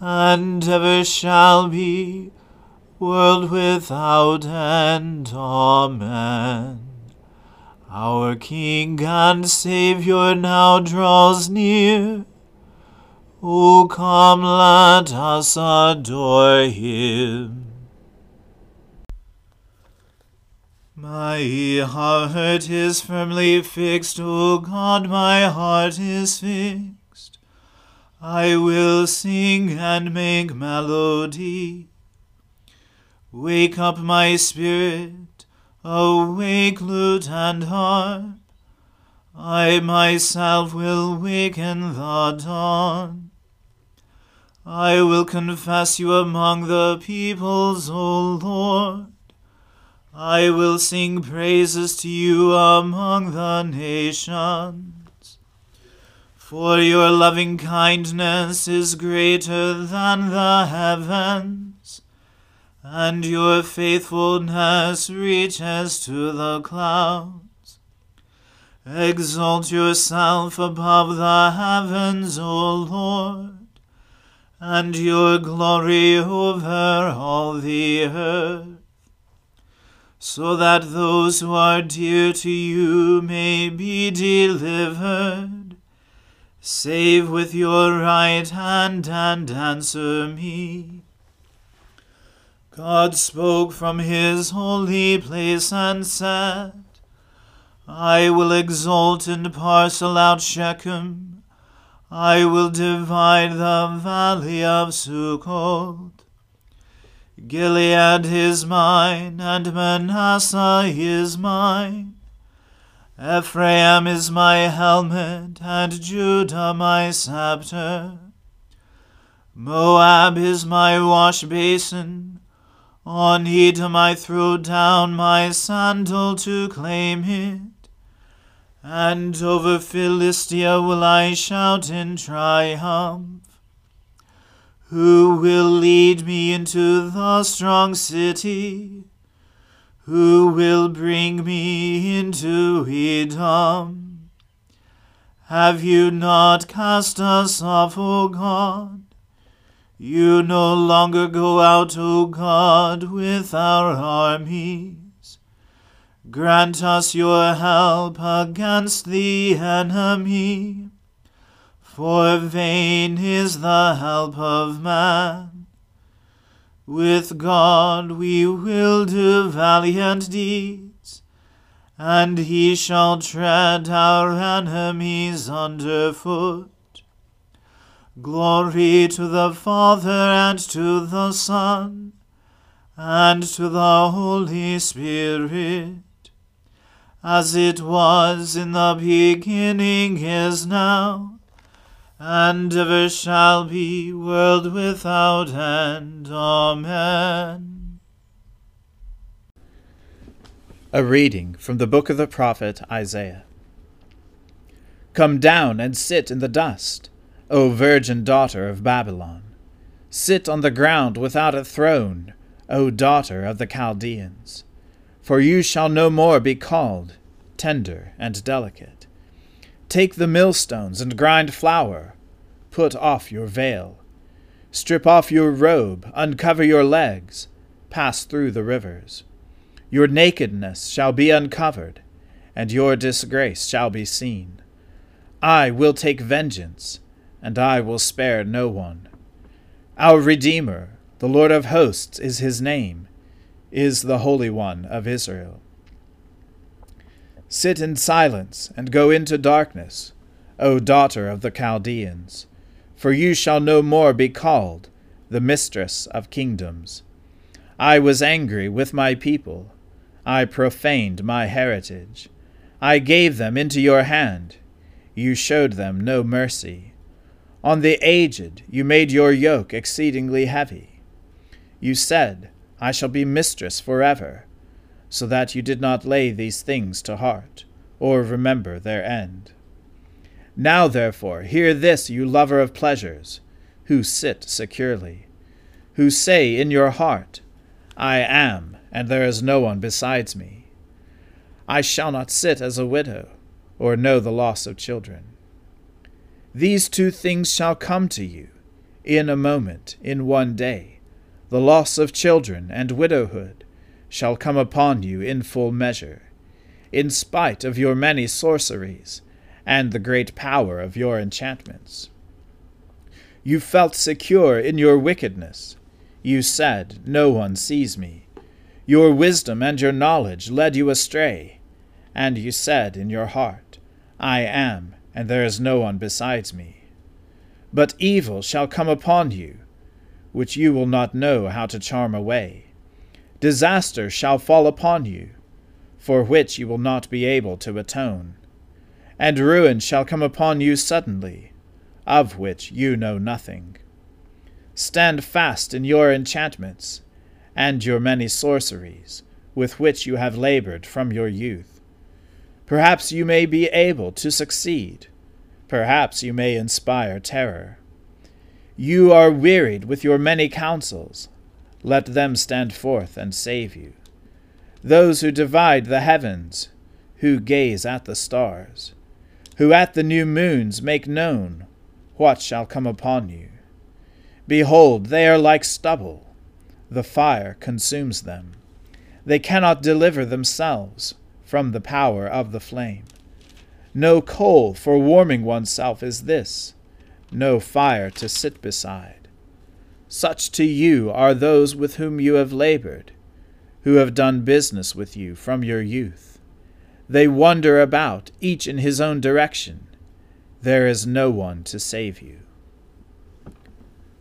and ever shall be, world without end. Amen. Our King and Saviour now draws near. O come, let us adore him. My heart is firmly fixed, O God, my heart is fixed. I will sing and make melody. Wake up my spirit, awake lute and harp. I myself will waken the dawn. I will confess you among the peoples, O Lord. I will sing praises to you among the nations. For your loving kindness is greater than the heavens, and your faithfulness reaches to the clouds. Exalt yourself above the heavens, O Lord, and your glory over all the earth, so that those who are dear to you may be delivered. Save with your right hand and answer me. God spoke from his holy place and said, I will exalt and parcel out Shechem. I will divide the valley of Sukkot. Gilead is mine, and Manasseh is mine. Ephraim is my helmet, and Judah my scepter. Moab is my wash basin. On Edom I throw down my sandal to claim it, and over Philistia will I shout in triumph. Who will lead me into the strong city? Who will bring me into Edom? Have you not cast us off, O God? You no longer go out, O God, with our armies. Grant us your help against the enemy, for vain is the help of man. With God we will do valiant deeds, and he shall tread our enemies underfoot. Glory to the Father, and to the Son, and to the Holy Spirit, as it was in the beginning, is now, and ever shall be, world without end. Amen. A reading from the book of the prophet Isaiah. Come down and sit in the dust, O virgin daughter of Babylon. Sit on the ground without a throne, O daughter of the Chaldeans. For you shall no more be called tender and delicate. Take the millstones and grind flour. Put off your veil. Strip off your robe, uncover your legs. Pass through the rivers. Your nakedness shall be uncovered, and your disgrace shall be seen. I will take vengeance, and I will spare no one. Our Redeemer, the Lord of hosts is his name, is the Holy One of Israel. Sit in silence and go into darkness, O daughter of the Chaldeans, for you shall no more be called the mistress of kingdoms. I was angry with my people. I profaned my heritage. I gave them into your hand. You showed them no mercy. On the aged you made your yoke exceedingly heavy. You said, I shall be mistress forever, so that you did not lay these things to heart, or remember their end. Now therefore hear this, you lover of pleasures, who sit securely, who say in your heart, I am, and there is no one besides me. I shall not sit as a widow, or know the loss of children. These two things shall come to you in a moment, in one day. The loss of children and widowhood shall come upon you in full measure, in spite of your many sorceries and the great power of your enchantments. You felt secure in your wickedness. You said, No one sees me. Your wisdom and your knowledge led you astray, and you said in your heart, I am, and there is no one besides me. But evil shall come upon you, which you will not know how to charm away. Disaster shall fall upon you, for which you will not be able to atone. And ruin shall come upon you suddenly, of which you know nothing. Stand fast in your enchantments, and your many sorceries, with which you have labored from your youth. Perhaps you may be able to succeed. Perhaps you may inspire terror. You are wearied with your many counsels. Let them stand forth and save you. Those who divide the heavens, who gaze at the stars, who at the new moons make known what shall come upon you. Behold, they are like stubble. The fire consumes them. They cannot deliver themselves from the power of the flame. No coal for warming oneself is this, no fire to sit beside. Such to you are those with whom you have labored, who have done business with you from your youth. They wander about, each in his own direction. There is no one to save you.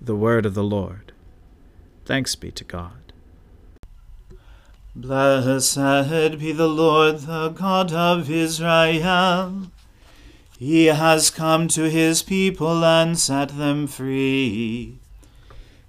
The word of the Lord. Thanks be to God. Blessed be the Lord, the God of Israel. He has come to his people and set them free.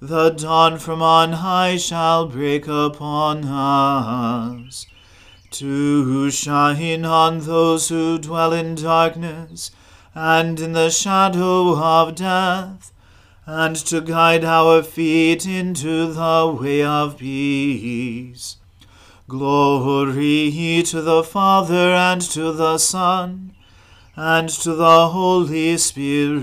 the dawn from on high shall break upon us, to shine on those who dwell in darkness and in the shadow of death, and to guide our feet into the way of peace. Glory to the Father, and to the Son, and to the Holy Spirit,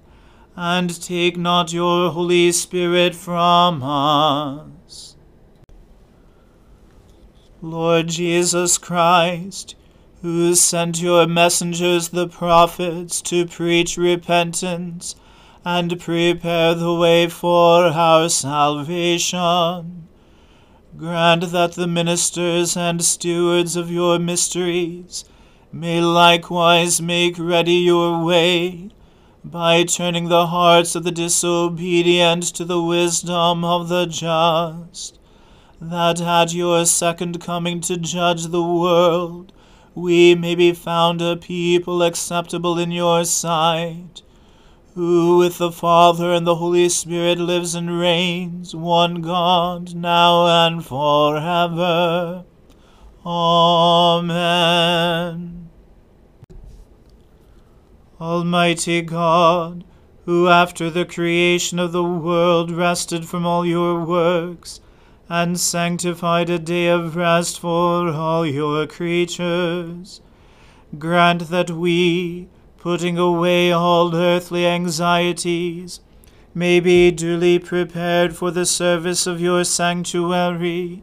and take not your Holy Spirit from us. Lord Jesus Christ, who sent your messengers the prophets to preach repentance and prepare the way for our salvation, grant that the ministers and stewards of your mysteries may likewise make ready your way, by turning the hearts of the disobedient to the wisdom of the just, that at your second coming to judge the world, we may be found a people acceptable in your sight, who with the Father and the Holy Spirit lives and reigns, one God, now and forever. Amen. Almighty God, who after the creation of the world rested from all your works, and sanctified a day of rest for all your creatures, grant that we, putting away all earthly anxieties, may be duly prepared for the service of your sanctuary,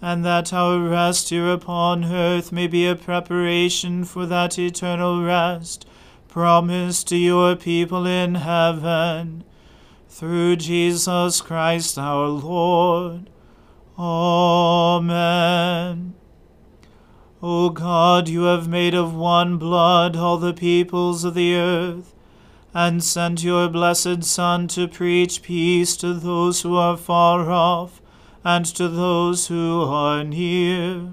and that our rest here upon earth may be a preparation for that eternal rest promised to your people in heaven. Through Jesus Christ our Lord. Amen. O God, you have made of one blood all the peoples of the earth, and sent your blessed Son to preach peace to those who are far off and to those who are near.